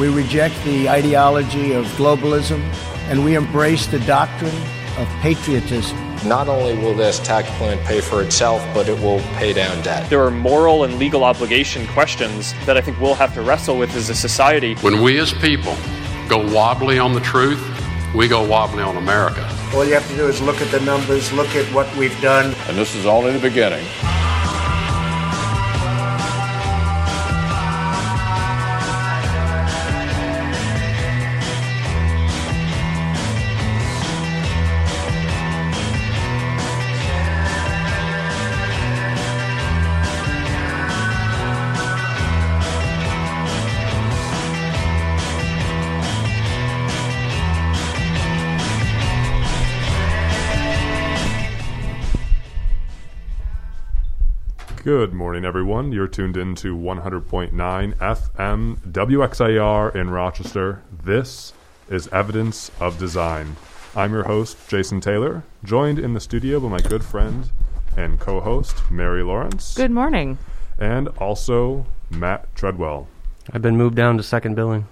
We reject the ideology of globalism, and we embrace the doctrine of patriotism. Not only will this tax plan pay for itself, but it will pay down debt. There are moral and legal obligation questions that I think we'll have to wrestle with as a society. When we as people go wobbly on the truth, we go wobbly on America. All you have to do is look at the numbers, look at what we've done. And this is only the beginning. Good morning, everyone. You're tuned in to 100.9 FM WXIR in Rochester. This is Evidence of Design. I'm your host, Jason Taylor, joined in the studio by my good friend and co-host, Mary Lawrence. Good morning. And also, Matt Treadwell. I've been moved down to second billing.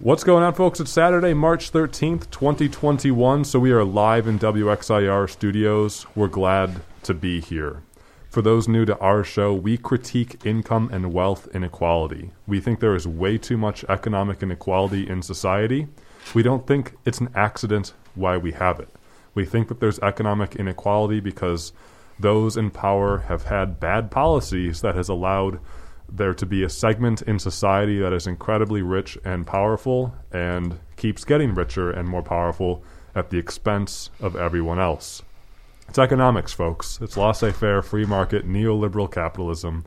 What's going on, folks? It's Saturday, March 13th, 2021, so we are live in WXIR studios. We're glad to be here. For those new to our show, we critique income and wealth inequality. We think there is way too much economic inequality in society. We don't think it's an accident why we have it. We think that there's economic inequality because those in power have had bad policies that has allowed there to be a segment in society that is incredibly rich and powerful and keeps getting richer and more powerful at the expense of everyone else. It's economics, folks. It's laissez-faire, free market, neoliberal capitalism.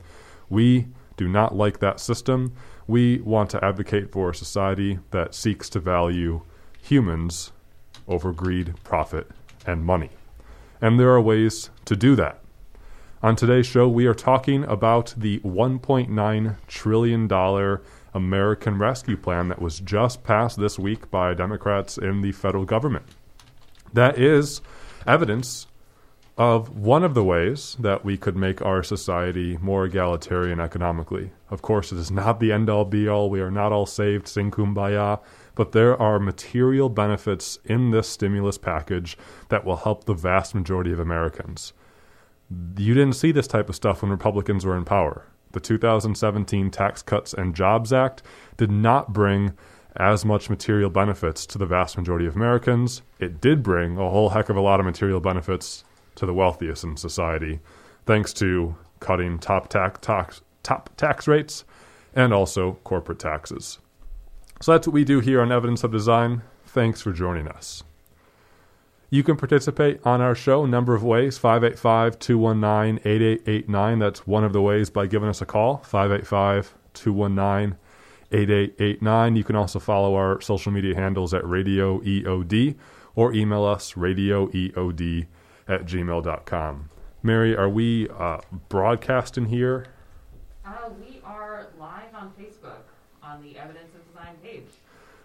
We do not like that system. We want to advocate for a society that seeks to value humans over greed, profit, and money. And there are ways to do that. On today's show, we are talking about the $1.9 trillion American Rescue Plan that was just passed this week by Democrats in the federal government. That is evidence of one of the ways that we could make our society more egalitarian economically. Of course, it is not the end-all be-all. We are not all saved, sing kumbaya, but there are material benefits in this stimulus package that will help the vast majority of Americans. You didn't see this type of stuff when Republicans were in power. The 2017 Tax Cuts and Jobs Act did not bring as much material benefits to the vast majority of Americans. It did bring a whole heck of a lot of material benefits to the wealthiest in society, thanks to cutting top tax rates and also corporate taxes. So that's what we do here on Evidence of Design. Thanks for joining us. You can participate on our show a number of ways, 585-219-8889. That's one of the ways by giving us a call, 585-219-8889. You can also follow our social media handles at Radio EOD or email us radioeod@gmail.com. Mary, are we broadcasting here? We are live on Facebook on the Evidence of Design page.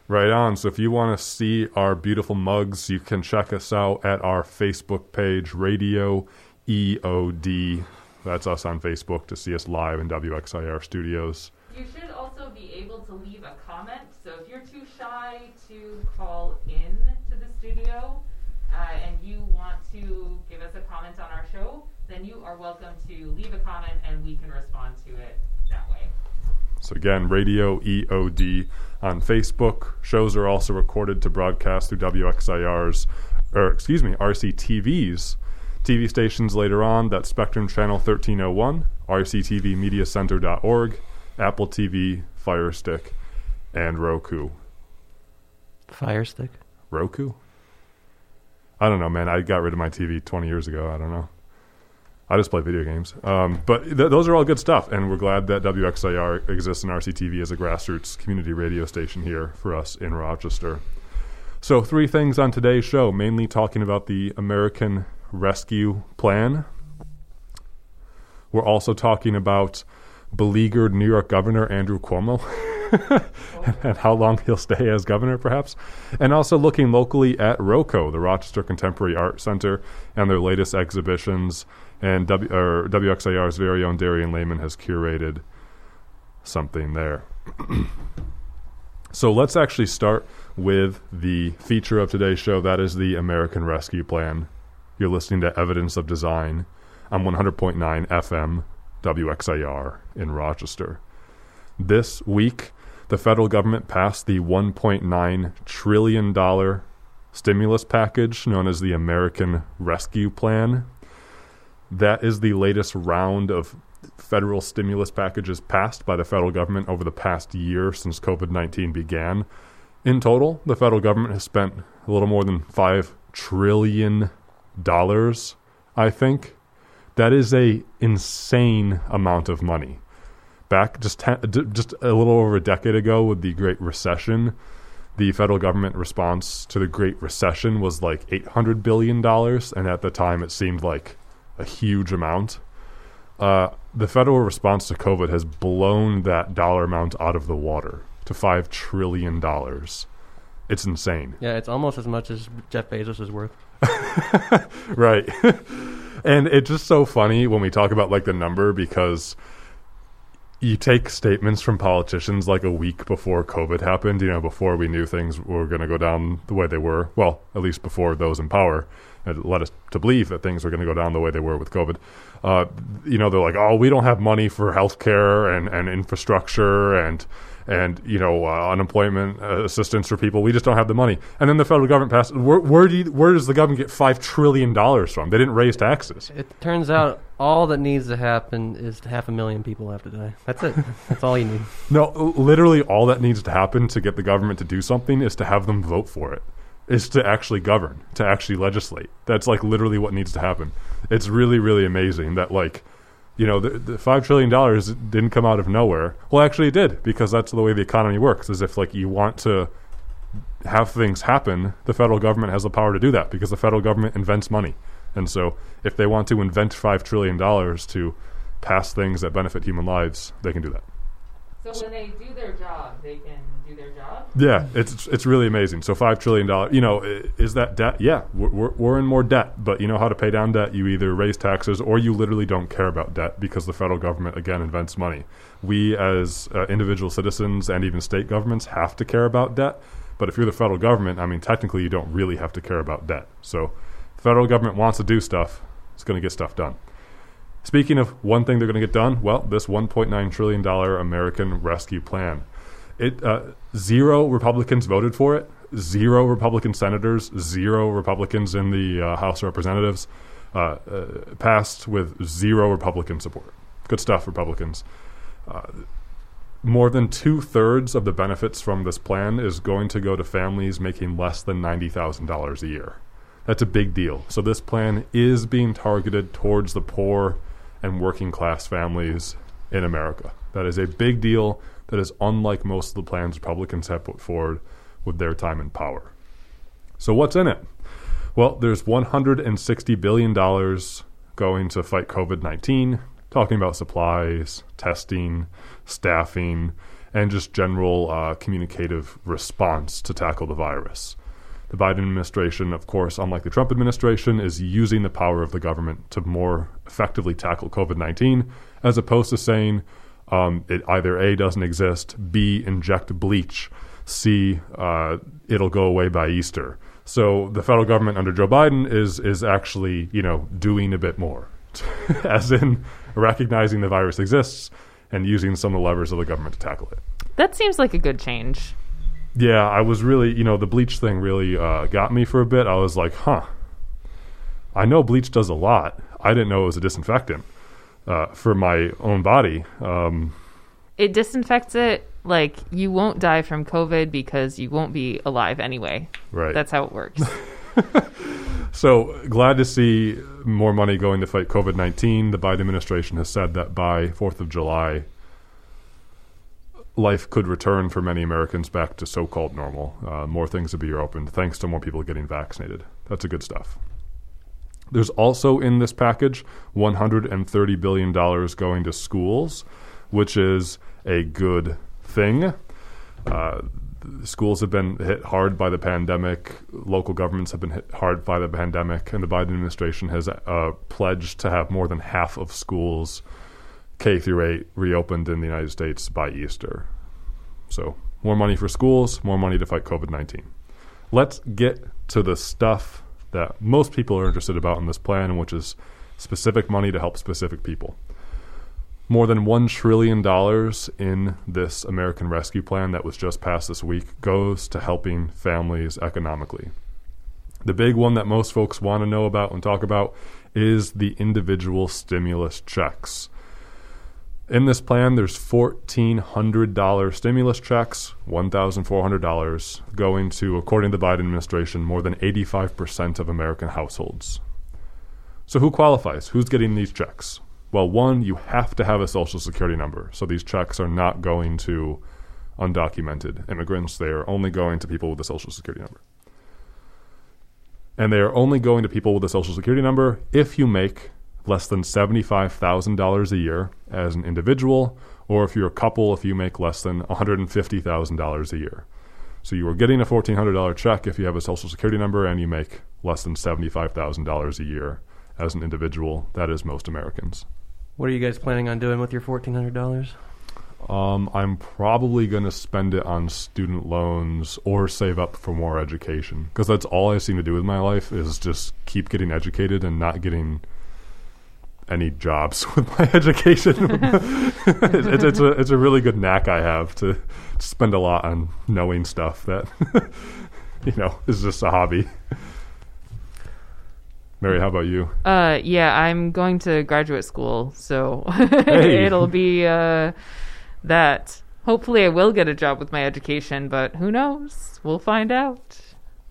Right on. So if you want to see our beautiful mugs, you can check us out at our Facebook page, Radio EOD. That's us on Facebook to see us live in WXIR studios. You should also be able to leave a comment. So if you're too shy to call in to the studio, and you want to give us a comment on our show, then you are welcome to leave a comment and we can respond to it that way. So again, Radio EOD on Facebook. Shows are also recorded to broadcast through RCTV's TV stations later on. That's Spectrum Channel 1301, RCTVMediaCenter.org, Apple TV, Fire Stick, and Roku. Fire Stick? Roku? I don't know, man. I got rid of my TV 20 years ago. I don't know. I just play video games. But those are all good stuff, and we're glad that WXIR exists and RCTV is a grassroots community radio station here for us in Rochester. So three things on today's show, mainly talking about the American Rescue Plan. We're also talking about beleaguered New York Governor Andrew Cuomo and how long he'll stay as governor, perhaps. And also looking locally at ROCO, the Rochester Contemporary Art Center, and their latest exhibitions. And WXIR's very own Darian Lehman has curated something there. So let's actually start with the feature of today's show. That is the American Rescue Plan. You're listening to Evidence of Design on 100.9 FM WXIR in Rochester. This week, the federal government passed the $1.9 trillion stimulus package known as the American Rescue Plan. That is the latest round of federal stimulus packages passed by the federal government over the past year since COVID-19 began. In total, the federal government has spent a little more than $5 trillion, I think. That is an insane amount of money. Back just a little over a decade ago with the Great Recession, the federal government response to the Great Recession was like $800 billion, and at the time it seemed like a huge amount. The federal response to COVID has blown that dollar amount out of the water to $5 trillion. It's insane. Yeah, it's almost as much as Jeff Bezos is worth. Right. And it's just so funny when we talk about like the number, because you take statements from politicians like a week before COVID happened, you know, before we knew things were going to go down the way they were. Well, at least before those in power had led us to believe that things were going to go down the way they were with COVID. You know, they're like, oh, we don't have money for healthcare and infrastructure and you know, unemployment assistance for people. We just don't have the money. And then the federal government passed. Where does the government get $5 trillion from? They didn't raise taxes. It turns out all that needs to happen is 500,000 people have to die. That's it. That's all you need. No, literally all that needs to happen to get the government to do something is to have them vote for it, is to actually govern, to actually legislate. That's like literally what needs to happen. It's really, really amazing that like, you know, the $5 trillion didn't come out of nowhere. Well, actually it did, because that's the way the economy works, is if like you want to have things happen, the federal government has the power to do that because the federal government invents money. And so if they want to invent $5 trillion to pass things that benefit human lives, they can do that. So when they do their job, they can do their job? Yeah, it's really amazing. So $5 trillion, you know, is that debt? Yeah, we're in more debt. But you know how to pay down debt? You either raise taxes or you literally don't care about debt because the federal government, again, invents money. We as individual citizens and even state governments have to care about debt. But if you're the federal government, I mean, technically you don't really have to care about debt. So federal government wants to do stuff, it's going to get stuff done. Speaking of one thing they're going to get done, well, this $1.9 trillion American Rescue Plan. Zero Republicans voted for it, zero Republican senators, zero Republicans in the House of Representatives, passed with zero Republican support. Good stuff, Republicans. More than two-thirds of the benefits from this plan is going to go to families making less than $90,000 a year. That's a big deal. So this plan is being targeted towards the poor and working class families in America. That is a big deal. That is unlike most of the plans Republicans have put forward with their time in power. So what's in it? Well, there's $160 billion going to fight COVID-19, talking about supplies, testing, staffing, and just general communicative response to tackle the virus. The Biden administration, of course, unlike the Trump administration, is using the power of the government to more effectively tackle COVID-19, as opposed to saying it either A, doesn't exist, B, inject bleach, C, it'll go away by Easter. So the federal government under Joe Biden is actually, you know, doing a bit more, as in recognizing the virus exists and using some of the levers of the government to tackle it. That seems like a good change. Yeah, I was really, you know, the bleach thing really got me for a bit. I was like, huh, I know bleach does a lot. I didn't know it was a disinfectant for my own body. It disinfects it. Like, you won't die from COVID because you won't be alive anyway. Right. That's how it works. So glad to see more money going to fight COVID-19. The Biden administration has said that by 4th of July, life could return for many Americans back to so-called normal. More things to be opened, thanks to more people getting vaccinated. That's good stuff. There's also in this package $130 billion going to schools, which is a good thing. Schools have been hit hard by the pandemic. Local governments have been hit hard by the pandemic, and the Biden administration has pledged to have more than half of schools K through 8 reopened in the United States by Easter. So more money for schools, more money to fight COVID-19. Let's get to the stuff that most people are interested about in this plan, which is specific money to help specific people. More than $1 trillion in this American Rescue Plan that was just passed this week goes to helping families economically. The big one that most folks want to know about and talk about is the individual stimulus checks. In this plan, there's $1,400 stimulus checks, $1,400 going to, according to the Biden administration, more than 85% of American households. So who qualifies? Who's getting these checks? Well, one, you have to have a Social Security number. So these checks are not going to undocumented immigrants. They are only going to people with a Social Security number. And they are only going to people with a Social Security number if you make less than $75,000 a year as an individual, or if you're a couple, if you make less than $150,000 a year. So you are getting a $1,400 check if you have a Social Security number and you make less than $75,000 a year as an individual. That is most Americans. What are you guys planning on doing with your $1,400? I'm probably going to spend it on student loans or save up for more education, because that's all I seem to do with my life is just keep getting educated and not getting any jobs with my education. It's a really good knack I have to spend a lot on knowing stuff that, you know, is just a hobby. Mary, how about you? Yeah, I'm going to graduate school, so hey. It'll be that. Hopefully I will get a job with my education, but who knows? We'll find out.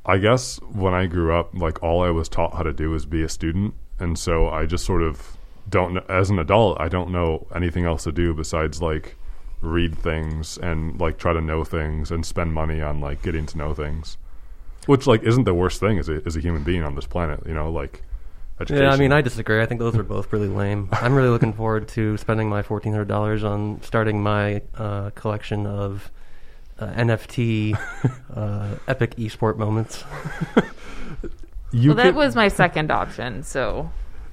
I guess when I grew up, like, all I was taught how to do is be a student. And so I just sort of don't know, as an adult, I don't know anything else to do besides, like, read things and, like, try to know things and spend money on, like, getting to know things. Which, like, isn't the worst thing as a human being on this planet, you know, like, education. Yeah, I mean, I disagree. I think those are both really lame. I'm really looking forward to spending my $1,400 on starting my collection of NFT epic esport moments. That was my second option, so,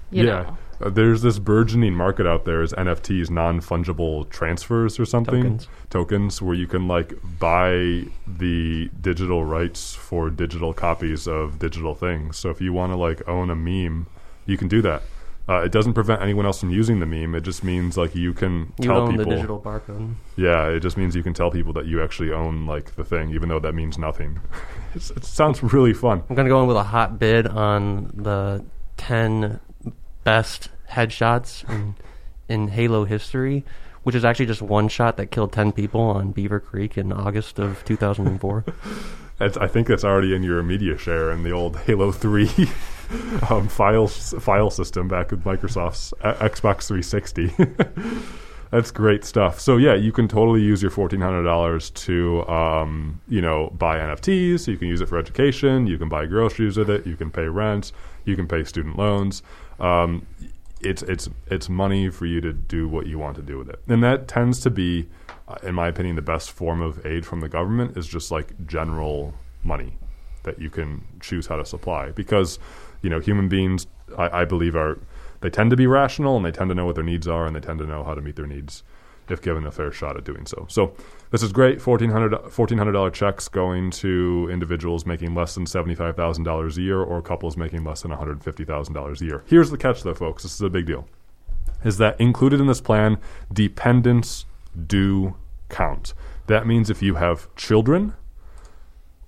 you know. There's this burgeoning market out there as NFTs, non-fungible transfers or something. Tokens where you can, like, buy the digital rights for digital copies of digital things. So if you want to, like, own a meme, you can do that. It doesn't prevent anyone else from using the meme. It just means, like, you tell people. You own the digital barcode. Yeah, it just means you can tell people that you actually own, like, the thing, even though that means nothing. It sounds really fun. I'm going to go in with a hot bid on the 10... best headshots in Halo history, which is actually just one shot that killed 10 people on Beaver Creek in August of 2004. I think that's already in your media share in the old Halo 3 file system back with Microsoft's Xbox 360. That's great stuff. So yeah, you can totally use your $1,400 to buy NFTs. You can use it for education. You can buy groceries with it. You can pay rent. You can pay student loans. It's money for you to do what you want to do with it, and that tends to be, in my opinion, the best form of aid from the government is just like general money that you can choose how to supply, because human beings, I believe, they tend to be rational, and they tend to know what their needs are, and they tend to know how to meet their needs if given a fair shot at doing so. So this is great. $1,400 checks going to individuals making less than $75,000 a year or couples making less than $150,000 a year. Here's the catch, though, folks. This is a big deal. Is that included in this plan, dependents do count. That means if you have children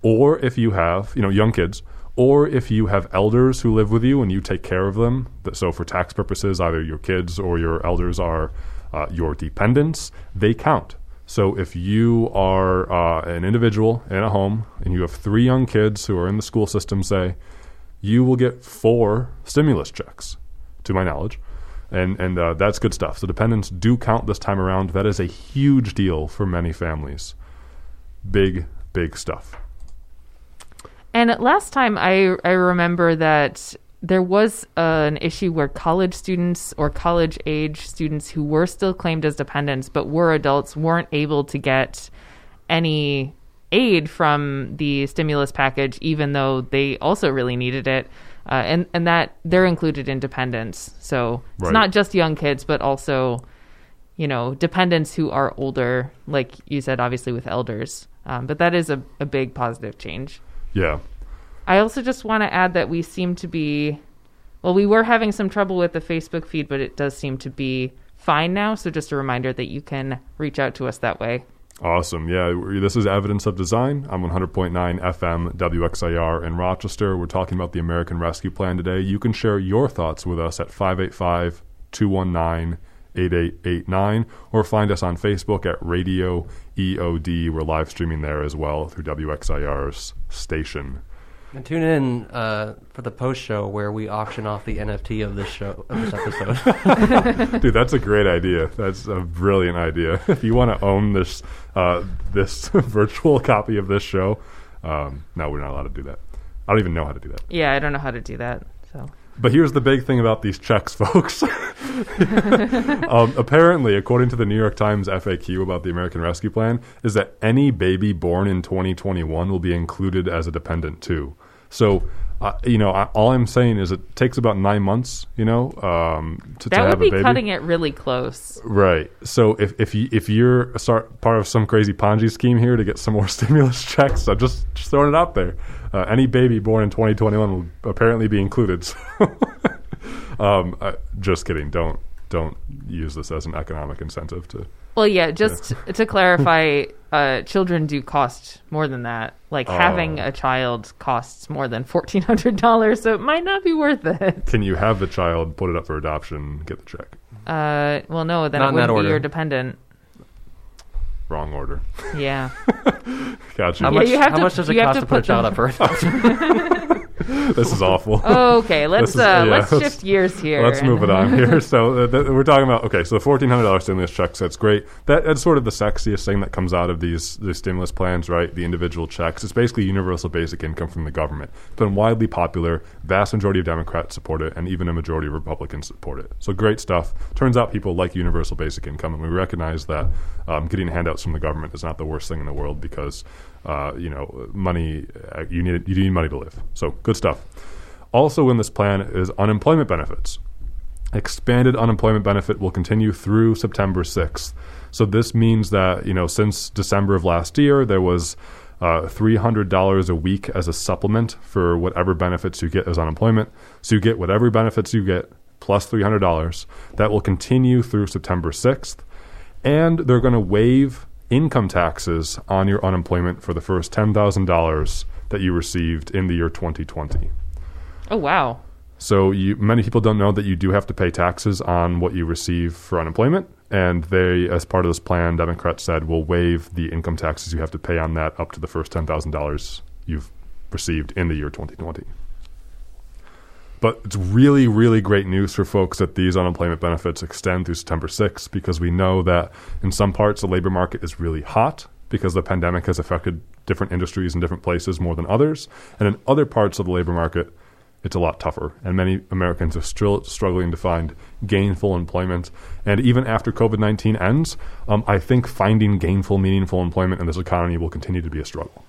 or if you have, young kids, or if you have elders who live with you and you take care of them, so for tax purposes, either your kids or your elders are your dependents, they count. So if you are an individual in a home and you have 3 young kids who are in the school system, say, you will get 4 stimulus checks, to my knowledge. And that's good stuff. So dependents do count this time around. That is a huge deal for many families. Big, big stuff. And last time I remember that there was an issue where college students or college age students who were still claimed as dependents but were adults weren't able to get any aid from the stimulus package, even though they also really needed it. And that they're included in dependents. So it's not just young kids, but also, dependents who are older, like you said, obviously with elders But that is a big positive change. Yeah. I also just want to add that we seem to be, well, we were having some trouble with the Facebook feed, but it does seem to be fine now. So just a reminder that you can reach out to us that way. Awesome. Yeah, this is Evidence of Design. I'm 100.9 FM WXIR in Rochester. We're talking about the American Rescue Plan today. You can share your thoughts with us at 585-219-8889 or find us on Facebook at Radio EOD. We're live streaming there as well through WXIR's station. And tune in for the post show where we auction off the NFT of this show, of this episode. Dude, that's a great idea. That's a brilliant idea. If you want to own this this virtual copy of this show, no, we're not allowed to do that. I don't even know how to do that. Yeah, I don't know how to do that. So. But here's the big thing about these checks, folks. Apparently, according to the New York Times FAQ about the American Rescue Plan, is that any baby born in 2021 will be included as a dependent too. So, all I'm saying is it takes about 9 months, to have a baby. That would be cutting it really close. Right. So if you're part of some crazy Ponzi scheme here to get some more stimulus checks, I'm just throwing it out there. Any baby born in 2021 will apparently be included. So just kidding. Don't use this as an economic incentive to. Well, yeah. Just to clarify, children do cost more than that. Like having a child costs more than $1,400, so it might not be worth it. Can you have the child, put it up for adoption, get the check? Well, no. Then it wouldn't be your dependent. Wrong order. Yeah. Gotcha. How much does it cost to put a child up for adoption? This is awful. Okay, let's shift gears here. Let's move it on here. So we're talking about, so the $1,400 stimulus checks, that's great. That's sort of the sexiest thing that comes out of these stimulus plans, right? The individual checks. It's basically universal basic income from the government. It's been widely popular. Vast majority of Democrats support it, and even a majority of Republicans support it. So great stuff. Turns out people like universal basic income, and we recognize that getting handouts from the government is not the worst thing in the world because money. You need money to live. So good stuff. Also in this plan is unemployment benefits. Expanded unemployment benefit will continue through September 6th. So this means that since December of last year there was $300 a week as a supplement for whatever benefits you get as unemployment. So you get whatever benefits you get plus $300. That will continue through September 6th, and they're going to waive income taxes on your unemployment for the first $10,000 that you received in the year 2020. Oh, wow. So many people don't know that you do have to pay taxes on what you receive for unemployment, and they, as part of this plan, Democrats said, will waive the income taxes you have to pay on that up to the first $10,000 you've received in the year 2020. But it's really, really great news for folks that these unemployment benefits extend through September 6th because we know that in some parts the labor market is really hot because the pandemic has affected different industries in different places more than others. And in other parts of the labor market, it's a lot tougher. And many Americans are still struggling to find gainful employment. And even after COVID-19 ends, I think finding gainful, meaningful employment in this economy will continue to be a struggle.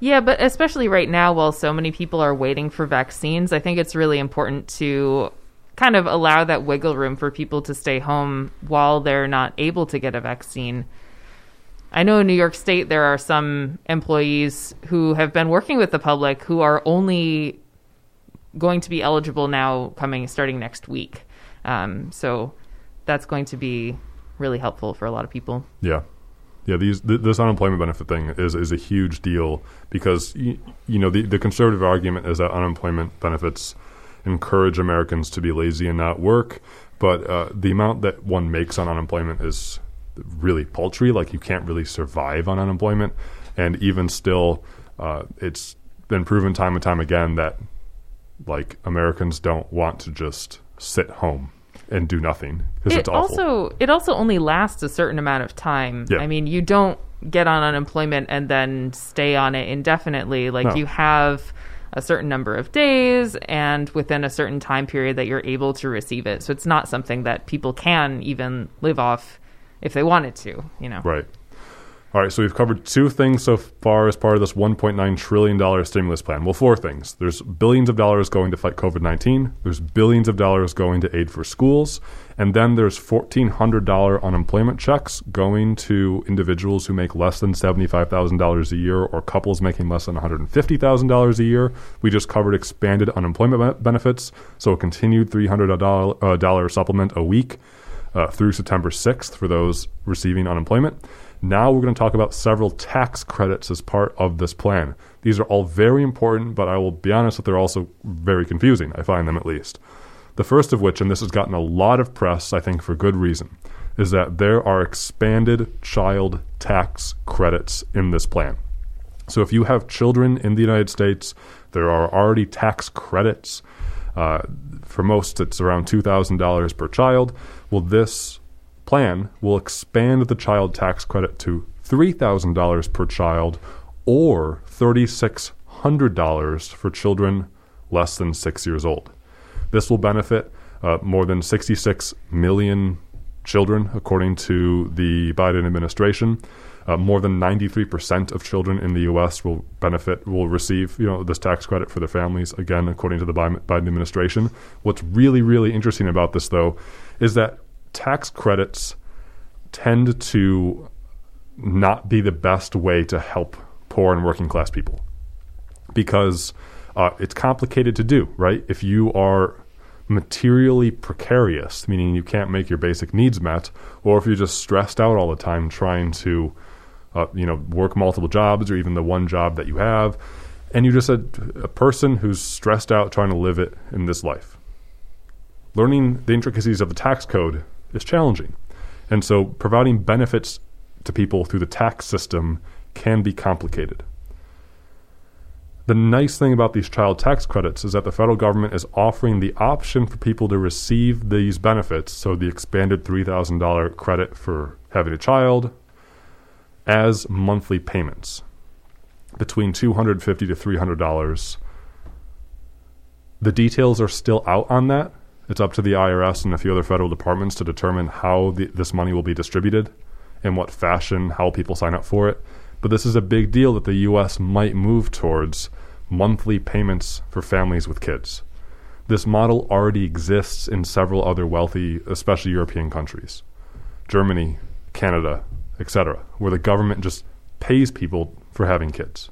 Yeah, but especially right now, while so many people are waiting for vaccines, I think it's really important to kind of allow that wiggle room for people to stay home while they're not able to get a vaccine. I know in New York State, there are some employees who have been working with the public who are only going to be eligible now starting next week. So that's going to be really helpful for a lot of people. Yeah. Yeah, this unemployment benefit thing is a huge deal because, the conservative argument is that unemployment benefits encourage Americans to be lazy and not work. But the amount that one makes on unemployment is really paltry. Like, you can't really survive on unemployment. And even still, it's been proven time and time again that, like, Americans don't want to just sit home and do nothing because it's awful. It also only lasts a certain amount of time. Yeah. I mean, you don't get on unemployment and then stay on it indefinitely. Like, no. You have a certain number of days and within a certain time period that you're able to receive it. So it's not something that people can even live off if they wanted to. Right. All right, so we've covered two things so far as part of this $1.9 trillion stimulus plan. Well, four things. There's billions of dollars going to fight COVID-19. There's billions of dollars going to aid for schools. And then there's $1,400 unemployment checks going to individuals who make less than $75,000 a year or couples making less than $150,000 a year. We just covered expanded unemployment benefits, so a continued $300 supplement a week through September 6th for those receiving unemployment. Now we're going to talk about several tax credits as part of this plan. These are all very important, but I will be honest that they're also very confusing. I find them at least. The first of which, and this has gotten a lot of press, I think for good reason, is that there are expanded child tax credits in this plan. So if you have children in the United States, there are already tax credits. For most, it's around $2,000 per child. Well, this plan will expand the child tax credit to $3,000 per child or $3,600 for children less than 6 years old. This will benefit more than 66 million children, according to the Biden administration. More than 93% of children in the U.S. will receive, this tax credit for their families, again, according to the Biden administration. What's really, really interesting about this, though, is that tax credits tend to not be the best way to help poor and working class people because it's complicated to do, right? If you are materially precarious, meaning you can't make your basic needs met, or if you're just stressed out all the time trying to work multiple jobs or even the one job that you have, and you're just a person who's stressed out trying to live it in this life. Learning the intricacies of the tax code is challenging. And so providing benefits to people through the tax system can be complicated. The nice thing about these child tax credits is that the federal government is offering the option for people to receive these benefits, so the expanded $3,000 credit for having a child, as monthly payments between $250 to $300. The details are still out on that. It's up to the IRS and a few other federal departments to determine how this money will be distributed, in what fashion, how people sign up for it. But this is a big deal that the U.S. might move towards monthly payments for families with kids. This model already exists in several other wealthy, especially European countries, Germany, Canada, etc., where the government just pays people for having kids.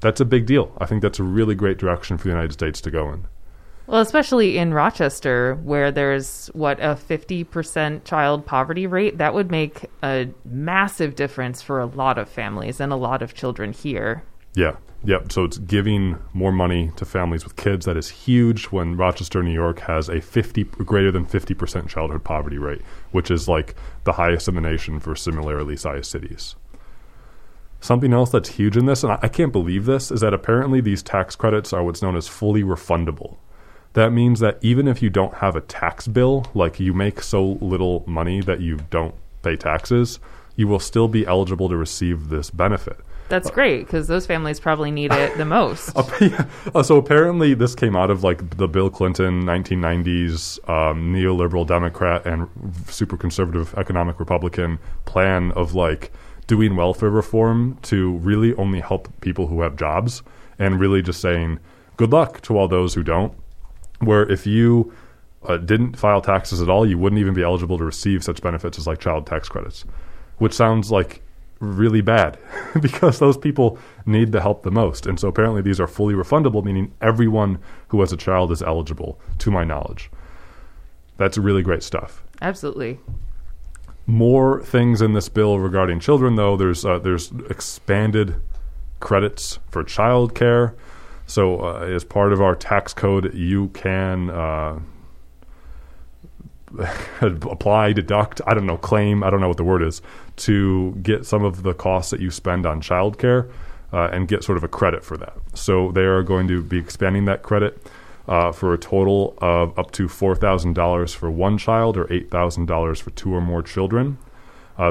That's a big deal. I think that's a really great direction for the United States to go in. Well, especially in Rochester, where there's, a 50% child poverty rate, that would make a massive difference for a lot of families and a lot of children here. Yeah. So it's giving more money to families with kids. That is huge when Rochester, New York has a greater than 50% childhood poverty rate, which is like the highest in the nation for similarly sized cities. Something else that's huge in this, and I can't believe this, is that apparently these tax credits are what's known as fully refundable. That means that even if you don't have a tax bill, like you make so little money that you don't pay taxes, you will still be eligible to receive this benefit. That's great, because those families probably need it the most. So apparently this came out of the Bill Clinton 1990s neoliberal Democrat and super conservative economic Republican plan of doing welfare reform to really only help people who have jobs and really just saying good luck to all those who don't. Where if you didn't file taxes at all, you wouldn't even be eligible to receive such benefits as child tax credits, which sounds really bad because those people need the help the most. And so apparently these are fully refundable, meaning everyone who has a child is eligible, to my knowledge. That's really great stuff. Absolutely. More things in this bill regarding children, though. There's expanded credits for childcare. So as part of our tax code, you can apply, deduct, claim, to get some of the costs that you spend on childcare and get sort of a credit for that. So they are going to be expanding that credit for a total of up to $4,000 for one child or $8,000 for two or more children.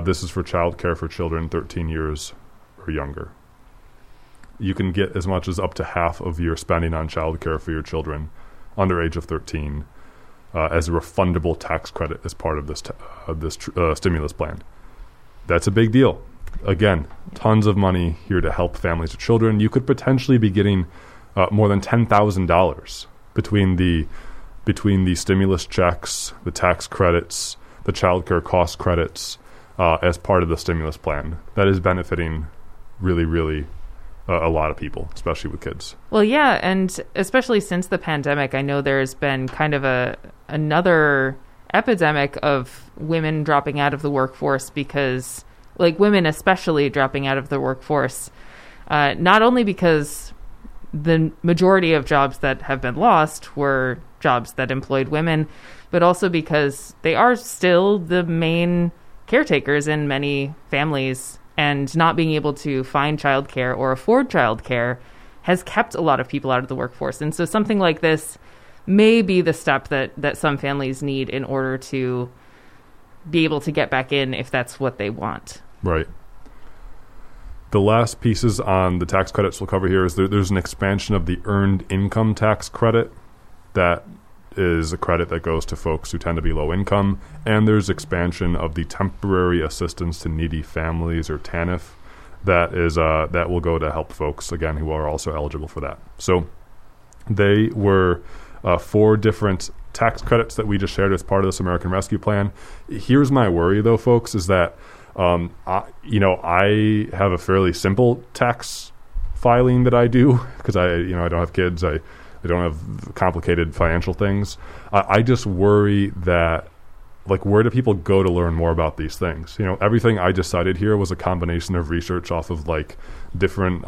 This is for childcare for children 13 years or younger. You can get as much as up to half of your spending on childcare for your children under age of 13 as a refundable tax credit as part of this stimulus plan. That's a big deal. Again, tons of money here to help families with children. You could potentially be getting more than $10,000 between the stimulus checks, the tax credits, the child care cost credits as part of the stimulus plan. That is benefiting really, really a lot of people, especially with kids. Well, yeah, and especially since the pandemic, I know there's been kind of another epidemic of women dropping out of the workforce because, like, women especially dropping out of the workforce, not only because the majority of jobs that have been lost were jobs that employed women, but also because they are still the main caretakers in many families, and not being able to find childcare or afford childcare has kept a lot of people out of the workforce. And so something like this may be the step that some families need in order to be able to get back in if that's what they want. Right. The last pieces on the tax credits we'll cover here is there's an expansion of the Earned Income Tax Credit. That is a credit that goes to folks who tend to be low income. And there's expansion of the Temporary Assistance to Needy Families, or TANF. That is that will go to help folks, again, who are also eligible for that. So they were four different tax credits that we just shared as part of this American Rescue Plan. Here's my worry, though, folks, is that I have a fairly simple tax filing that I do because I don't have kids. I don't have complicated financial things. I just worry that, like, where do people go to learn more about these things? You know, everything I just cited here was a combination of research off of, like, different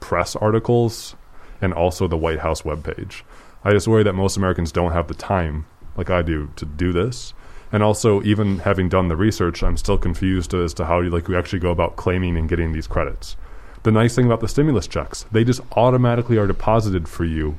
press articles and also the White House webpage. I just worry that most Americans don't have the time, like I do, to do this. And also, even having done the research, I'm still confused as to how we actually go about claiming and getting these credits. The nice thing about the stimulus checks, they just automatically are deposited for you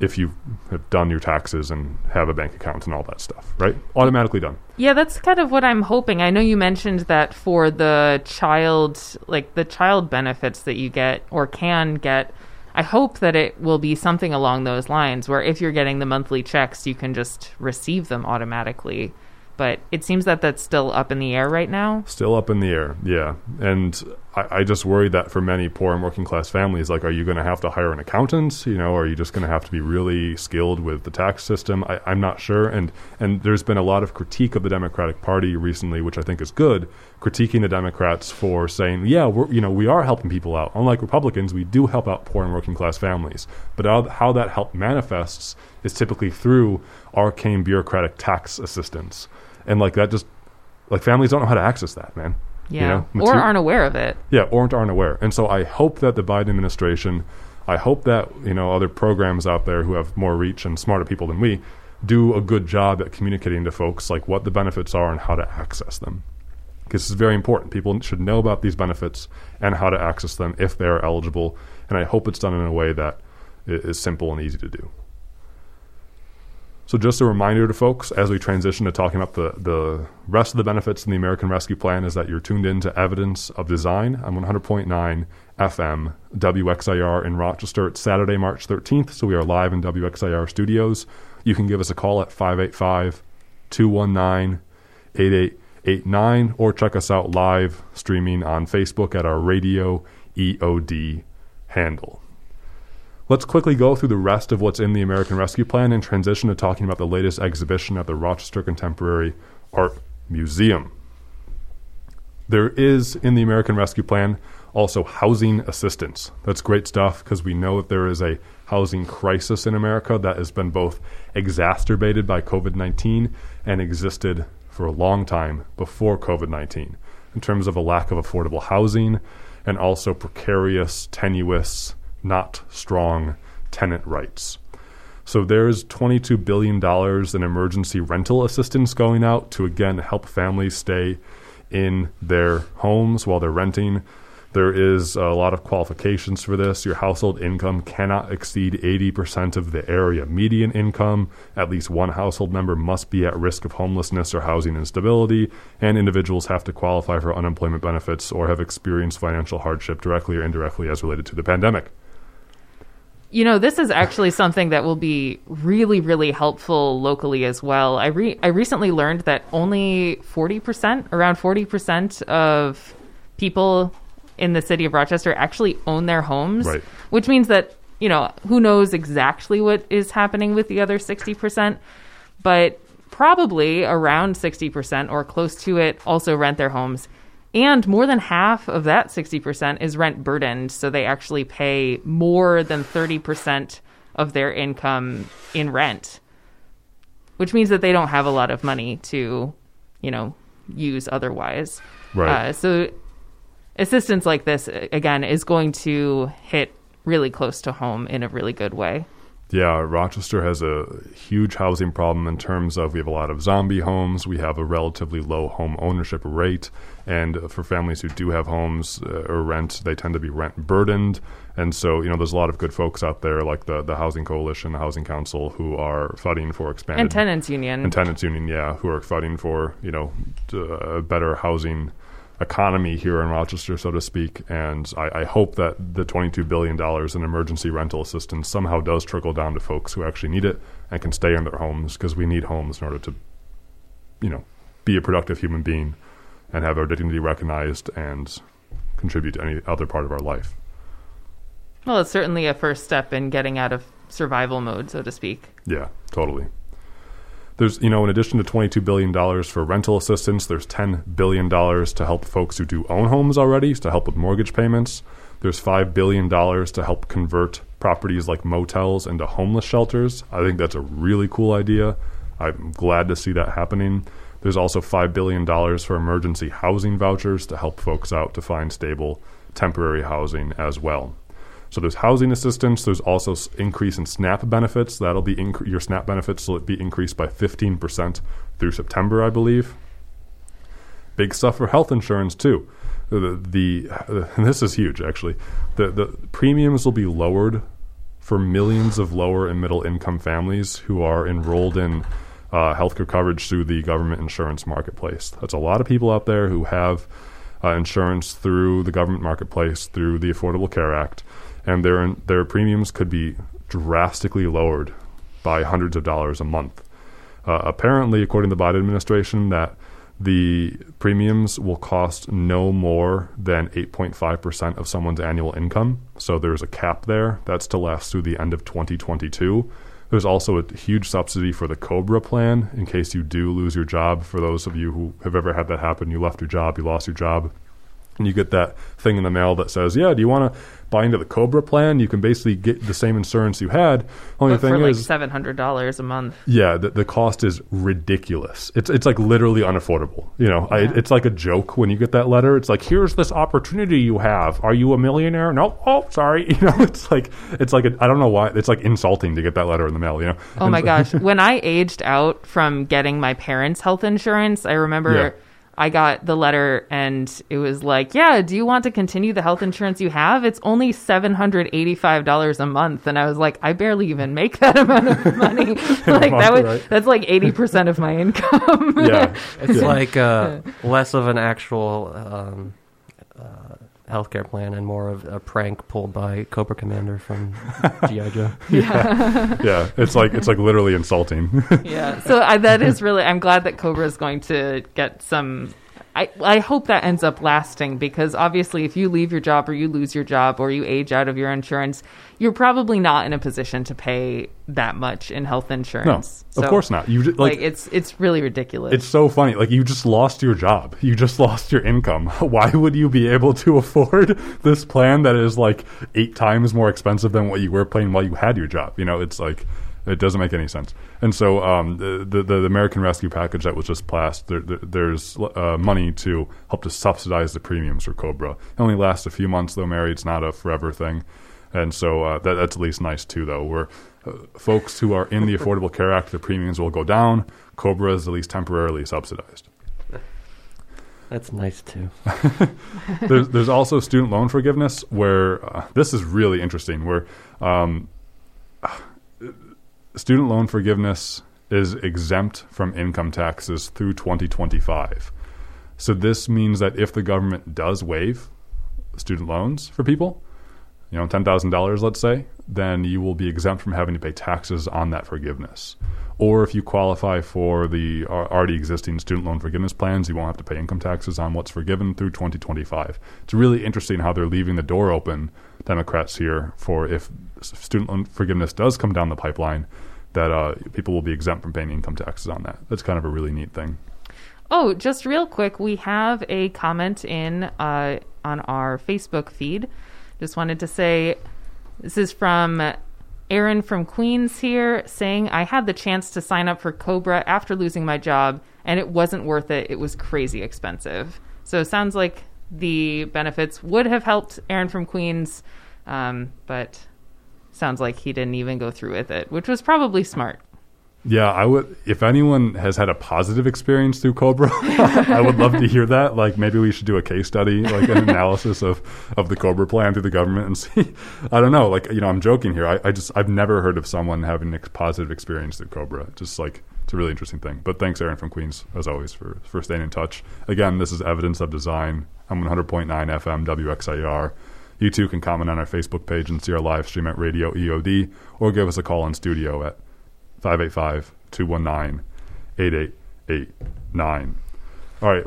if you have done your taxes and have a bank account and all that stuff, right? Automatically done. Yeah, that's kind of what I'm hoping. I know you mentioned that for the child, like the child benefits that you get or can get, I hope that it will be something along those lines where if you're getting the monthly checks, you can just receive them automatically. But it seems that that's still up in the air right now. Still up in the air, yeah. And I just worry that for many poor and working class families, like, are you going to have to hire an accountant? You know, are you just going to have to be really skilled with the tax system? I'm not sure. And there's been a lot of critique of the Democratic Party recently, which I think is good, critiquing the Democrats for saying, yeah, we are helping people out. Unlike Republicans, we do help out poor and working class families. But how that help manifests is typically through arcane bureaucratic tax assistance. And families don't know how to access that, man. Yeah, you know? Or aren't aware of it. Yeah, or aren't aware. And so I hope that the Biden administration, I hope that, you know, other programs out there who have more reach and smarter people than we do a good job at communicating to folks, like, what the benefits are and how to access them. Because this is very important. People should know about these benefits and how to access them if they are eligible. And I hope it's done in a way that is simple and easy to do. So just a reminder to folks as we transition to talking about the rest of the benefits in the American Rescue Plan is that you're tuned in to Evidence of Design on 100.9 FM WXIR in Rochester. It's Saturday, March 13th, so we are live in WXIR studios. You can give us a call at 585-219-8889 or check us out live streaming on Facebook at our Radio EOD handle. Let's quickly go through the rest of what's in the American Rescue Plan and transition to talking about the latest exhibition at the Rochester Contemporary Art Museum. There is, in the American Rescue Plan, also housing assistance. That's great stuff because we know that there is a housing crisis in America that has been both exacerbated by COVID-19 and existed for a long time before COVID-19 in terms of a lack of affordable housing and also precarious, tenuous, not strong tenant rights. So there's $22 billion in emergency rental assistance going out to, again, help families stay in their homes while they're renting. There is a lot of qualifications for this. Your household income cannot exceed 80% of the area median income. At least one household member must be at risk of homelessness or housing instability, and individuals have to qualify for unemployment benefits or have experienced financial hardship directly or indirectly as related to the pandemic. You know, this is actually something that will be really, really helpful locally as well. I recently learned that only 40%, around 40% of people in the city of Rochester actually own their homes, right, which means that, you know, who knows exactly what is happening with the other 60%, but probably around 60% or close to it also rent their homes. And more than half of that 60% is rent burdened. So they actually pay more than 30% of their income in rent, which means that they don't have a lot of money to, you know, use otherwise. Right. So assistance like this, again, is going to hit really close to home in a really good way. Yeah, Rochester has a huge housing problem in terms of we have a lot of zombie homes. We have a relatively low home ownership rate. And for families who do have homes or rent, they tend to be rent burdened. And so, you know, there's a lot of good folks out there like the Housing Coalition, the Housing Council, who are fighting for expanded... And Tenants Union. And Tenants Union, yeah, who are fighting for, you know, a better housing economy here in Rochester, so to speak. And I hope that the $22 billion in emergency rental assistance somehow does trickle down to folks who actually need it and can stay in their homes, because we need homes in order to, you know, be a productive human being and have our dignity recognized and contribute to any other part of our life. Well, it's certainly a first step in getting out of survival mode, so to speak. Yeah, totally. There's, you know, in addition to $22 billion for rental assistance, there's $10 billion to help folks who do own homes already, to help with mortgage payments. There's $5 billion to help convert properties like motels into homeless shelters. I think that's a really cool idea. I'm glad to see that happening. There's also $5 billion for emergency housing vouchers to help folks out to find stable temporary housing as well. So there's housing assistance. There's also increase in SNAP benefits. That'll be your SNAP benefits will be increased by 15% through September, I believe. Big stuff for health insurance too. This is huge, actually. The premiums will be lowered for millions of lower and middle income families who are enrolled in healthcare coverage through the government insurance marketplace. That's a lot of people out there who have insurance through the government marketplace, through the Affordable Care Act. And their premiums could be drastically lowered by hundreds of dollars a month. Apparently, according to the Biden administration, that the premiums will cost no more than 8.5% of someone's annual income. So there's a cap there. That's to last through the end of 2022. There's also a huge subsidy for the COBRA plan in case you do lose your job. For those of you who have ever had that happen, you left your job, you lost your job, and you get that thing in the mail that says, yeah, do you want to buy into the COBRA plan? You can basically get the same insurance you had. Only but thing for like is, $700 a month. Yeah, the cost is ridiculous. It's like literally unaffordable. You know, yeah. It's like a joke when you get that letter. It's like, here's this opportunity you have. Are you a millionaire? No. Oh, sorry. You know, it's like I don't know why. It's like insulting to get that letter in the mail, you know? Oh, my gosh. When I aged out from getting my parents' health insurance, I remember... Yeah. I got the letter and it was like, yeah, do you want to continue the health insurance you have? It's only $785 a month. And I was like, I barely even make that amount of money. Like that was, right? That's like 80% of my income. Yeah, it's like less of an actual healthcare plan and more of a prank pulled by Cobra Commander from G.I. Joe. Yeah. Yeah. It's like literally insulting. Yeah. So that is really, I'm glad that Cobra is going to get some, I hope that ends up lasting, because obviously if you leave your job or you lose your job or you age out of your insurance, you're probably not in a position to pay that much in health insurance. No, so, of course not. You just, like it's really ridiculous. It's so funny. Like you just lost your job. You just lost your income. Why would you be able to afford this plan that is like 8 times more expensive than what you were paying while you had your job? You know, it's like, it doesn't make any sense. And so the American Rescue package that was just passed, there's money to help to subsidize the premiums for COBRA. It only lasts a few months, though, Mary. It's not a forever thing. And so that's at least nice, too, though, where folks who are in the Affordable Care Act, the premiums will go down. COBRA is at least temporarily subsidized. That's nice, too. There's also student loan forgiveness where this is really interesting, where student loan forgiveness is exempt from income taxes through 2025. So this means that if the government does waive student loans for people, $10,000, let's say, then you will be exempt from having to pay taxes on that forgiveness. Or if you qualify for the already existing student loan forgiveness plans, you won't have to pay income taxes on what's forgiven through 2025. It's really interesting how they're leaving the door open, Democrats here, for if student loan forgiveness does come down the pipeline, that people will be exempt from paying income taxes on that. That's kind of a really neat thing. Oh, just real quick, we have a comment in on our Facebook feed. Just wanted to say, this is from Aaron from Queens here, saying, I had the chance to sign up for COBRA after losing my job, and it wasn't worth it. It was crazy expensive. So it sounds like the benefits would have helped Aaron from Queens, but sounds like he didn't even go through with it, which was probably smart. Yeah, I would. If anyone has had a positive experience through COBRA, I would love to hear that. Like, maybe we should do a case study, like an analysis of the COBRA plan through the government and see. I don't know. Like, I'm joking here. I've never heard of someone having a positive experience through COBRA. Just like, it's a really interesting thing. But thanks, Aaron from Queens, as always, for staying in touch. Again, this is Evidence of Design. I'm 100.9 FM WXIR. You too can comment on our Facebook page and see our live stream at Radio EOD, or give us a call in studio at 585-219-8889. All right,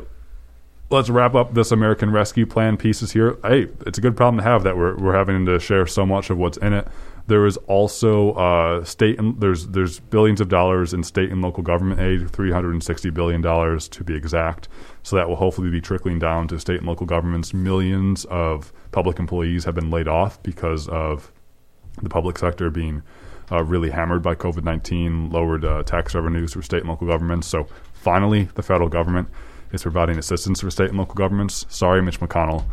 let's wrap up this American Rescue Plan pieces here. Hey, it's a good problem to have that we're having to share so much of what's in it. There is also state and there's billions of dollars in state and local government aid, $360 billion to be exact. So that will hopefully be trickling down to state and local governments. Millions of public employees have been laid off because of the public sector being really hammered by COVID-19, lowered tax revenues for state and local governments. So finally, the federal government is providing assistance for state and local governments. Sorry, Mitch McConnell.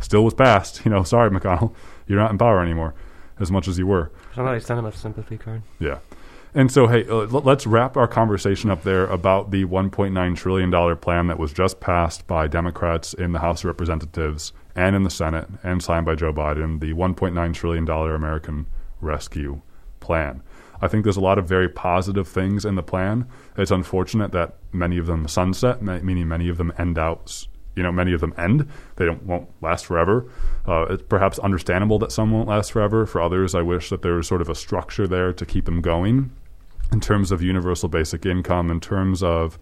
Still was passed. Sorry, McConnell. You're not in power anymore as much as you were. I'm not extending enough sympathy card. Yeah. And so, hey, let's wrap our conversation up there about the $1.9 trillion plan that was just passed by Democrats in the House of Representatives and in the Senate and signed by Joe Biden, the $1.9 trillion American Rescue Plan. I think there's a lot of very positive things in the plan. It's unfortunate that many of them sunset, meaning many of them end out. Many of them end. They won't last forever. It's perhaps understandable that some won't last forever. For others, I wish that there was sort of a structure there to keep them going in terms of universal basic income, in terms of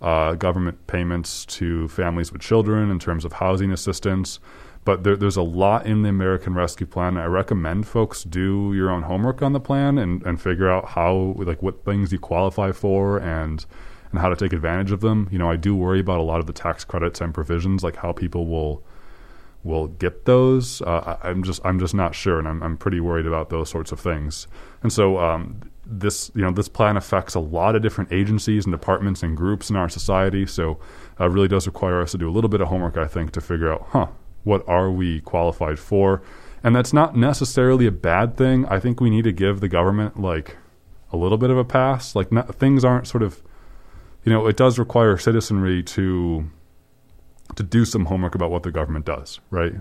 government payments to families with children, in terms of housing assistance. But there's a lot in the American Rescue Plan. I recommend folks do your own homework on the plan and figure out how, what things you qualify for and how to take advantage of them. I do worry about a lot of the tax credits and provisions, like how people will get those. I'm just not sure, and I'm pretty worried about those sorts of things. And so this plan affects a lot of different agencies and departments and groups in our society. So it really does require us to do a little bit of homework, I think, to figure out, what are we qualified for? And that's not necessarily a bad thing. I think we need to give the government a little bit of a pass. Things aren't sort of. It does require citizenry to do some homework about what the government does, right?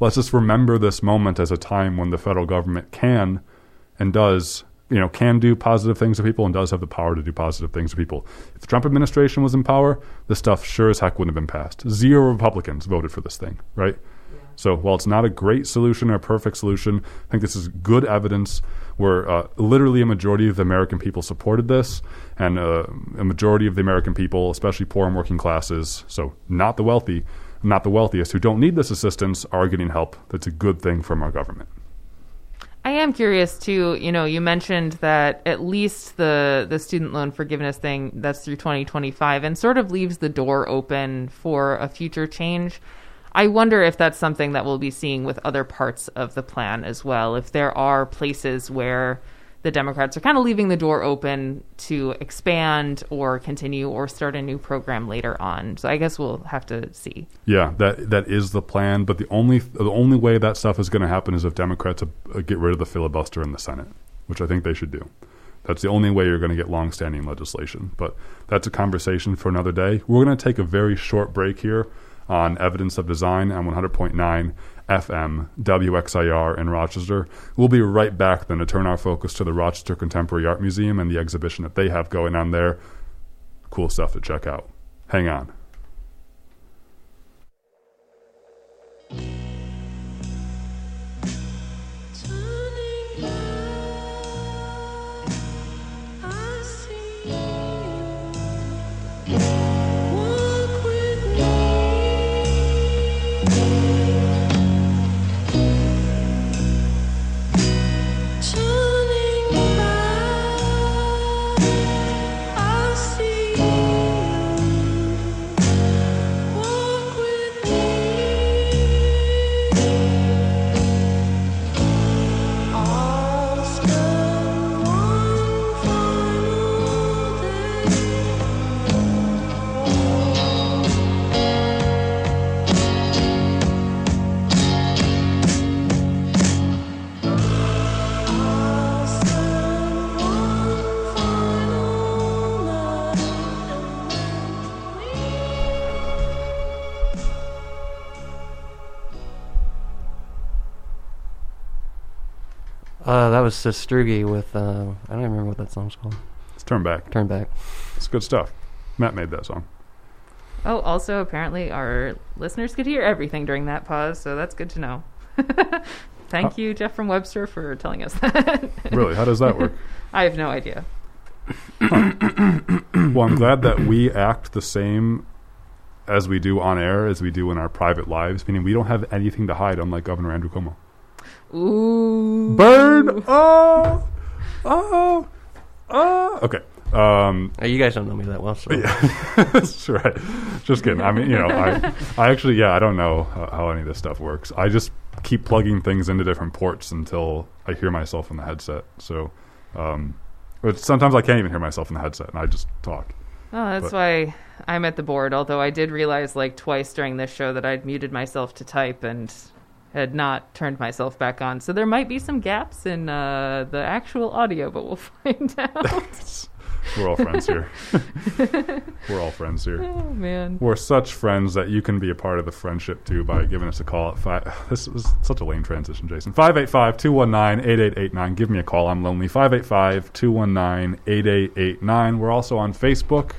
Let's just remember this moment as a time when the federal government can and does, can do positive things to people and does have the power to do positive things to people. If the Trump administration was in power, this stuff sure as heck wouldn't have been passed. 0 Republicans voted for this thing, right? Yeah. So while it's not a great solution or a perfect solution, I think this is good evidence where literally a majority of the American people supported this, and a majority of the American people, especially poor and working classes, so not the wealthy, not the wealthiest, who don't need this assistance, are getting help. That's a good thing from our government. I am curious, too, you mentioned that at least the student loan forgiveness thing, that's through 2025, and sort of leaves the door open for a future change. I wonder if that's something that we'll be seeing with other parts of the plan as well, if there are places where the Democrats are kind of leaving the door open to expand or continue or start a new program later on. So I guess we'll have to see. Yeah, that is the plan. But the only way that stuff is going to happen is if Democrats get rid of the filibuster in the Senate, which I think they should do. That's the only way you're going to get longstanding legislation. But that's a conversation for another day. We're going to take a very short break here on Evidence of Design on 100.9 FM WXIR in Rochester. We'll be right back then to turn our focus to the Rochester Contemporary Art Museum and the exhibition that they have going on there. Cool stuff to check out. Hang on. That was Sistergi with, I don't even remember what that song's called. It's Turn Back. Turn Back. It's good stuff. Matt made that song. Oh, also, apparently our listeners could hear everything during that pause, so that's good to know. Thank you, Jeff from Webster, for telling us that. Really? How does that work? I have no idea. Well, I'm glad that we act the same as we do on air, as we do in our private lives, meaning we don't have anything to hide, unlike Governor Andrew Cuomo. Ooh. Burn! Oh! Oh! Oh! Okay. You guys don't know me that well, so yeah. That's right. Just kidding. I mean, you know, I actually, yeah, I don't know how any of this stuff works. I just keep plugging things into different ports until I hear myself in the headset. So, but sometimes I can't even hear myself in the headset, and I just talk. Oh, that's why I'm at the board. Although I did realize, like twice during this show, that I'd muted myself to type and had not turned myself back on. So there might be some gaps in the actual audio, but we'll find out. We're all friends here. We're all friends here. Oh, man. We're such friends that you can be a part of the friendship, too, by giving us a call at 5... This was such a lame transition, Jason. 585-219-8889. Give me a call. I'm lonely. 585-219-8889. We're also on Facebook,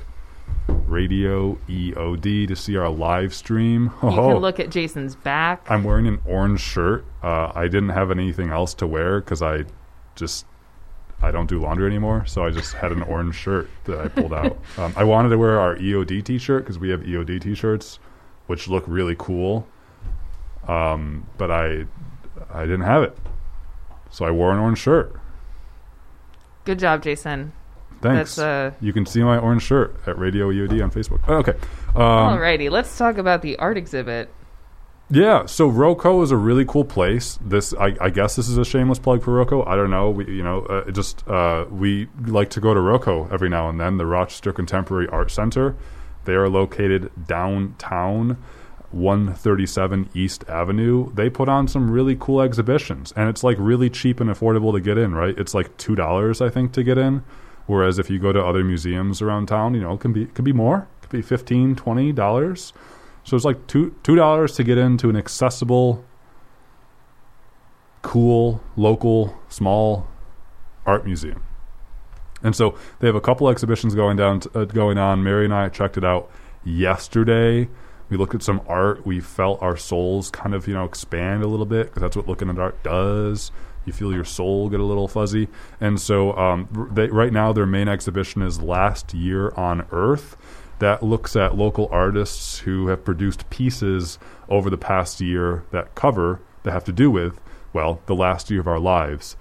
Radio EOD, to see our live stream. Oh, you can look at Jason's back. I'm wearing an orange shirt. I didn't have anything else to wear because I don't do laundry anymore, so I just had an orange shirt that I pulled out. I wanted to wear our EOD t-shirt because we have EOD t-shirts, which look really cool. But I didn't have it, so I wore an orange shirt. Good job, Jason. Thanks. You can see my orange shirt at Radio EOD on Facebook. Oh, okay. Alrighty, let's talk about the art exhibit. Yeah, so Roco is a really cool place. This, I guess, this is a shameless plug for Roco. I don't know. We like to go to Roco every now and then. The Rochester Contemporary Art Center. They are located downtown, 137 East Avenue. They put on some really cool exhibitions, and it's like really cheap and affordable to get in. Right? It's like $2, I think, to get in. Whereas if you go to other museums around town, you know, it could be more. It could be $15, $20. So it's like $2 to get into an accessible, cool, local, small art museum. And so they have a couple exhibitions going on. Mary and I checked it out yesterday. We looked at some art. We felt our souls kind of, you know, expand a little bit because that's what looking at art does. You feel your soul get a little fuzzy. And so right now their main exhibition is Last Year on Earth. That looks at local artists who have produced pieces over the past year that have to do with, well, the last year of our lives.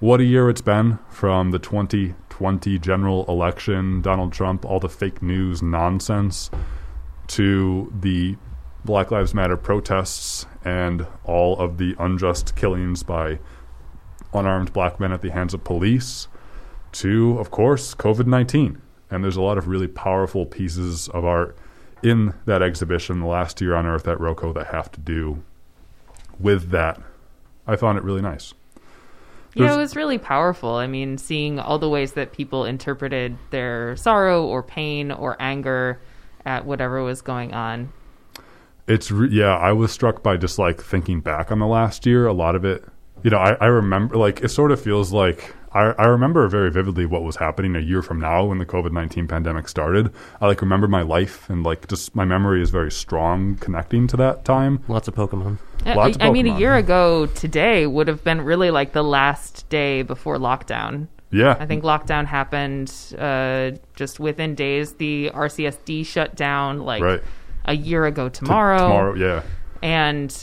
What a year it's been, from the 2020 general election, Donald Trump, all the fake news nonsense, to the Black Lives Matter protests and all of the unjust killings by unarmed black men at the hands of police, to, of course, COVID-19. And there's a lot of really powerful pieces of art in that exhibition, Last Year on Earth at Roco, that have to do with that. I found it really nice. Yeah, it was really powerful. I mean, seeing all the ways that people interpreted their sorrow or pain or anger at whatever was going on. I was struck by just like thinking back on the last year. A lot of it, you know, I remember, like, it sort of feels like I remember very vividly what was happening a year from now when the COVID-19 pandemic started. I like remember my life, and like just my memory is very strong connecting to that time. Lots of Pokemon. Lots of Pokemon. I mean, a year ago today would have been really like the last day before lockdown. Yeah. I think lockdown happened just within days. The RCSD shut down like a year ago tomorrow. Tomorrow, yeah. And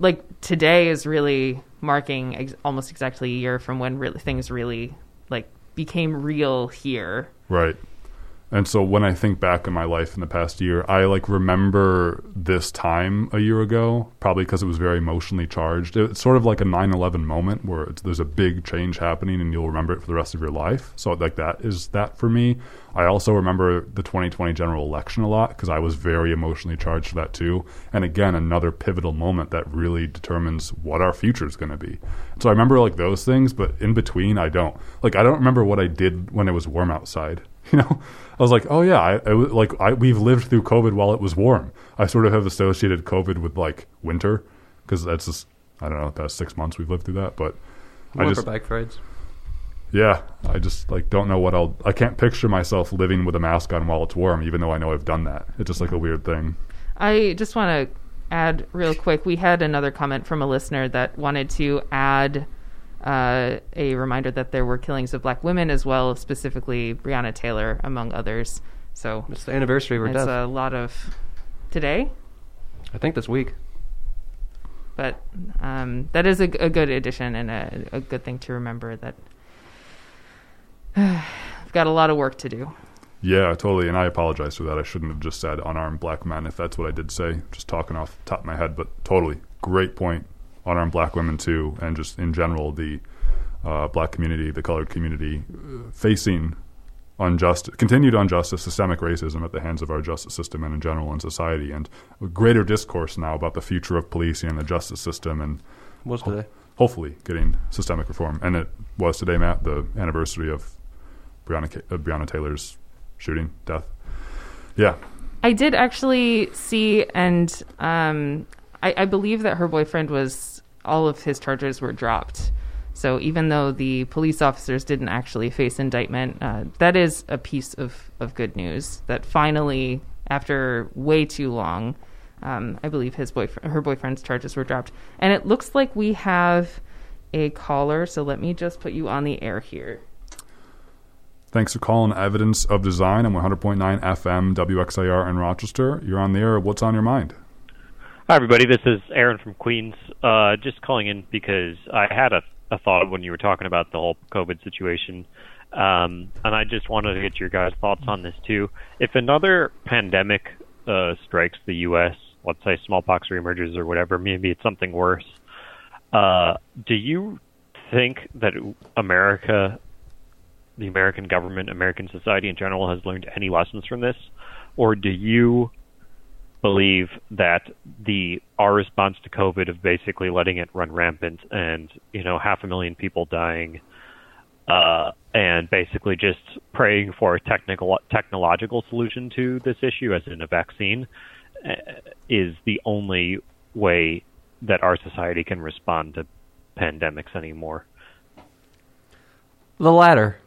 like today is really marking almost exactly a year from when things really like became real here. Right. And so when I think back on my life in the past year, I like remember this time a year ago, probably because it was very emotionally charged. It's sort of like a 9/11 moment where there's a big change happening and you'll remember it for the rest of your life. So like that is that for me. I also remember the 2020 general election a lot because I was very emotionally charged for that too. And again, another pivotal moment that really determines what our future is going to be. So I remember like those things, but in between, I don't. Like I don't remember what I did when it was warm outside. You know, I was like, oh yeah, we've lived through COVID while it was warm. I sort of have associated COVID with like winter because that's just, I don't know, the past 6 months we've lived through that. But More for bike rides. Yeah, I just don't know what I'll. I can't picture myself living with a mask on while it's warm, even though I know I've done that. It's just a weird thing. I just want to add real quick. We had another comment from a listener that wanted to add a reminder that there were killings of black women as well, specifically Breonna Taylor, among others. So it's the anniversary of her death. It's a lot of today. I think this week. But that is a good addition and a good thing to remember that. I've got a lot of work to do. Yeah, totally. And I apologize for that. I shouldn't have just said unarmed black men, if that's what I did say. Just talking off the top of my head, but totally. Great point. Unarmed black women too. And just in general, the black community, the colored community facing continued injustice, systemic racism at the hands of our justice system and in general in society. And a greater discourse now about the future of policing and the justice system. And what's today? Hopefully getting systemic reform. And it was today, Matt, the anniversary of Breonna Taylor's shooting, death. Yeah. I did actually see, and I believe that her boyfriend all of his charges were dropped. So even though the police officers didn't actually face indictment, that is a piece of good news that finally, after way too long, I believe her boyfriend's charges were dropped. And it looks like we have a caller, so let me just put you on the air here. Thanks for calling Evidence of Design on 100.9 FM WXIR in Rochester. You're on the air. What's on your mind? Hi, everybody. This is Aaron from Queens. Just calling in because I had a thought when you were talking about the whole COVID situation. And I just wanted to get your guys' thoughts on this, too. If another pandemic strikes the U.S., let's say smallpox reemerges or whatever, maybe it's something worse, do you think that America... the American government, American society in general, has learned any lessons from this? Or do you believe that our response to COVID of basically letting it run rampant and, 500,000 people dying and basically just praying for a technological solution to this issue, as in a vaccine, is the only way that our society can respond to pandemics anymore? The latter.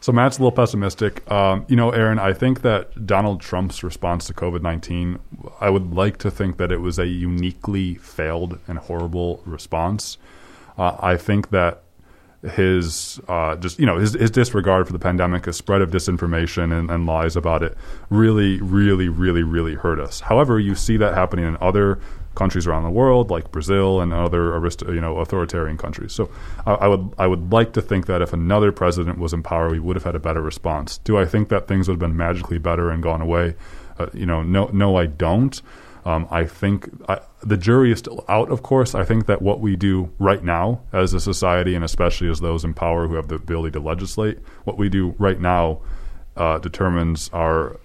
So Matt's a little pessimistic. Aaron, I think that Donald Trump's response to COVID-19, I would like to think that it was a uniquely failed and horrible response. I think that his his disregard for the pandemic, his spread of disinformation and lies about it really, really, really, really hurt us. However, you see that happening in other countries around the world, like Brazil and other authoritarian countries. So I would like to think that if another president was in power, we would have had a better response. Do I think that things would have been magically better and gone away? No, I don't. I think the jury is still out, of course. I think that what we do right now as a society, and especially as those in power who have the ability to legislate, what we do right now determines our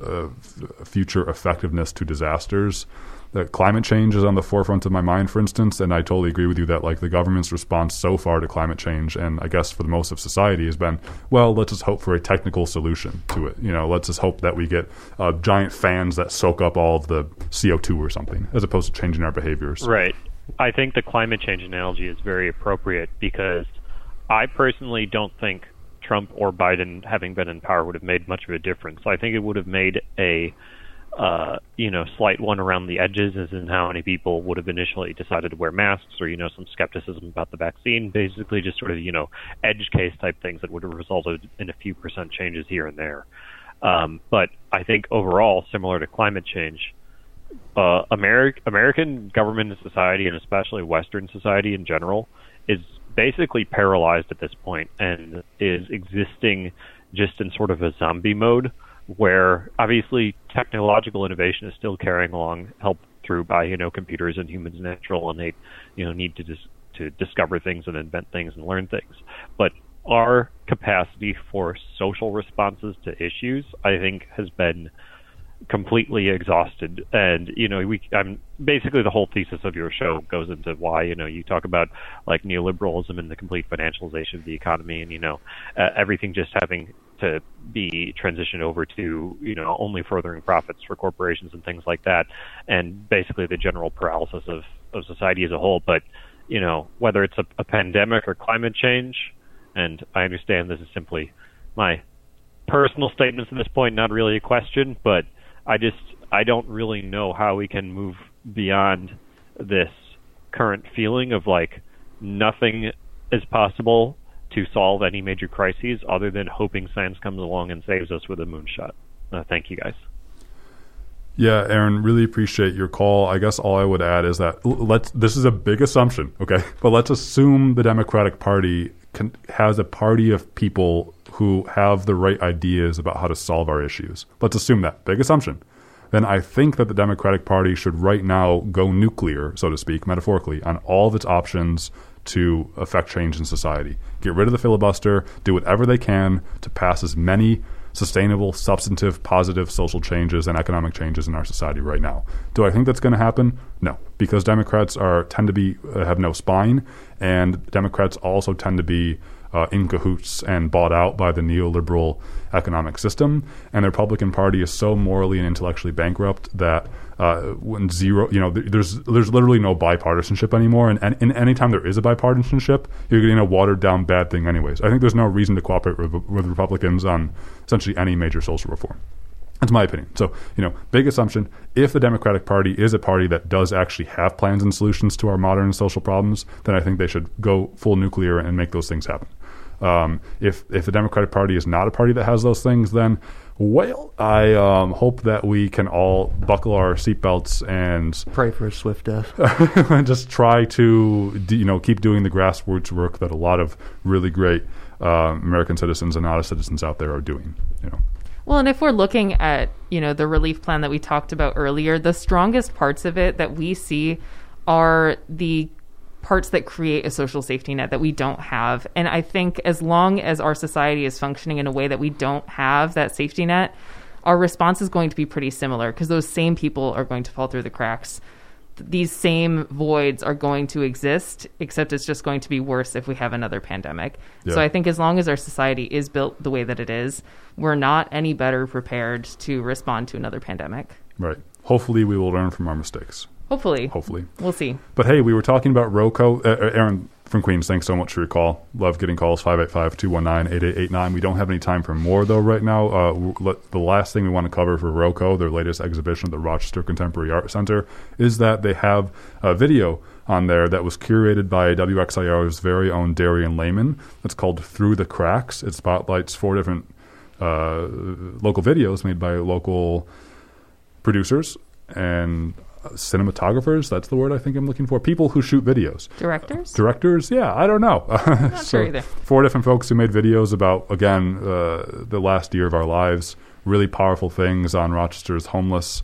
future effectiveness to disasters. That climate change is on the forefront of my mind, for instance, and I totally agree with you that the government's response so far to climate change, and I guess for the most of society, has been, well, let's just hope for a technical solution to it. Let's just hope that we get giant fans that soak up all of the CO2 or something, as opposed to changing our behaviors. Right. I think the climate change analogy is very appropriate because I personally don't think Trump or Biden, having been in power, would have made much of a difference. I think it would have made a slight one around the edges, as in how many people would have initially decided to wear masks, or some skepticism about the vaccine, basically just sort of edge case type things that would have resulted in a few percent changes here and there. But I think overall, similar to climate change, American government and society, and especially Western society in general, is basically paralyzed at this point and is existing just in sort of a zombie mode, where obviously technological innovation is still carrying along, helped through by computers and humans' natural innate need to discover things and invent things and learn things. But our capacity for social responses to issues, I think, has been completely exhausted. And basically the whole thesis of your show goes into why you talk about neoliberalism and the complete financialization of the economy, and everything just having to be transitioned over to only furthering profits for corporations and things like that, and basically the general paralysis of society as a whole. But you know, whether it's a pandemic or climate change. And I understand this is simply my personal statements at this point, not really a question, but I don't really know how we can move beyond this current feeling of like nothing is possible to solve any major crises other than hoping science comes along and saves us with a moonshot. Thank you guys. Yeah, Aaron, really appreciate your call. I guess all I would add is that this is a big assumption, okay? But let's assume the Democratic Party has a party of people who have the right ideas about how to solve our issues. Let's assume that. Big assumption. Then I think that the Democratic Party should right now go nuclear, so to speak, metaphorically, on all of its options to affect change in society. Get rid of the filibuster, do whatever they can to pass as many sustainable, substantive, positive social changes and economic changes in our society right now. Do I think that's going to happen? No, because Democrats tend to have no spine, and Democrats also tend to be in cahoots and bought out by the neoliberal economic system. And the Republican Party is so morally and intellectually bankrupt that there's literally no bipartisanship anymore. And any time there is a bipartisanship, you're getting a watered down bad thing anyways. I think there's no reason to cooperate with Republicans on essentially any major social reform. That's my opinion. So, big assumption, if the Democratic Party is a party that does actually have plans and solutions to our modern social problems, then I think they should go full nuclear and make those things happen. If the Democratic Party is not a party that has those things, then, well, I hope that we can all buckle our seatbelts and pray for a swift death. And just try to, keep doing the grassroots work that a lot of really great American citizens and honest citizens out there are doing, Well, and if we're looking at, the relief plan that we talked about earlier, the strongest parts of it that we see are the parts that create a social safety net that we don't have. And I think as long as our society is functioning in a way that we don't have that safety net, our response is going to be pretty similar because those same people are going to fall through the cracks. These same voids are going to exist, except it's just going to be worse if we have another pandemic. Yeah. So I think as long as our society is built the way that it is, we're not any better prepared to respond to another pandemic. Right. Hopefully we will learn from our mistakes. Hopefully. We'll see. But hey, we were talking about Roco. Aaron from Queens, thanks so much for your call. Love getting calls, 585-219-8889. We don't have any time for more, though, right now. The last thing we want to cover for Roco, their latest exhibition at the Rochester Contemporary Art Center, is that they have a video on there that was curated by WXIR's very own Darian Lehman. It's called Through the Cracks. It spotlights four different local videos made by local producers and cinematographers, that's the word I think I'm looking for. People who shoot videos. Directors? Yeah, I don't know. I'm not sure either. Four different folks who made videos about, again, the last year of our lives. Really powerful things on Rochester's homeless,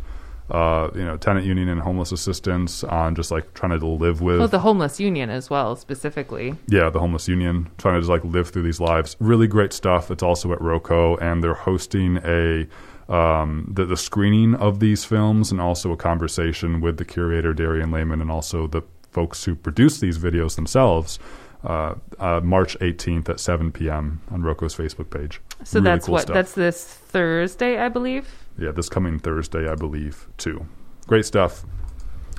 tenant union and homeless assistance, on just like trying to live with. Well, the homeless union as well, specifically. Yeah, the homeless union, trying to just like live through these lives. Really great stuff. It's also at Roco, and they're hosting the screening of these films and also a conversation with the curator Darian Lehman and also the folks who produce these videos themselves March 18th at 7 p.m. on Roco's Facebook page. So really that's cool stuff. That's this Thursday, I believe? Yeah, this coming Thursday, I believe, too. Great stuff.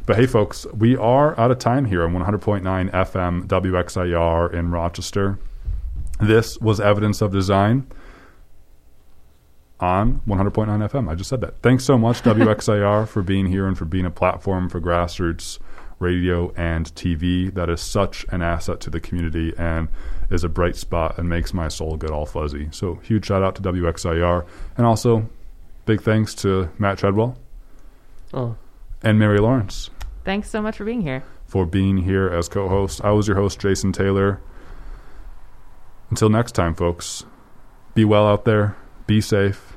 But hey, folks, we are out of time here on 100.9 FM WXIR in Rochester. This was Evidence of Design on 100.9 FM. I just said that. Thanks so much, WXIR, for being here and for being a platform for grassroots radio and TV. That is such an asset to the community and is a bright spot and makes my soul get all fuzzy. So huge shout out to WXIR. And also, big thanks to Matt Treadwell and Mary Lawrence. Thanks so much for being here. For being here as co-host. I was your host, Jason Taylor. Until next time, folks, be well out there. Be safe,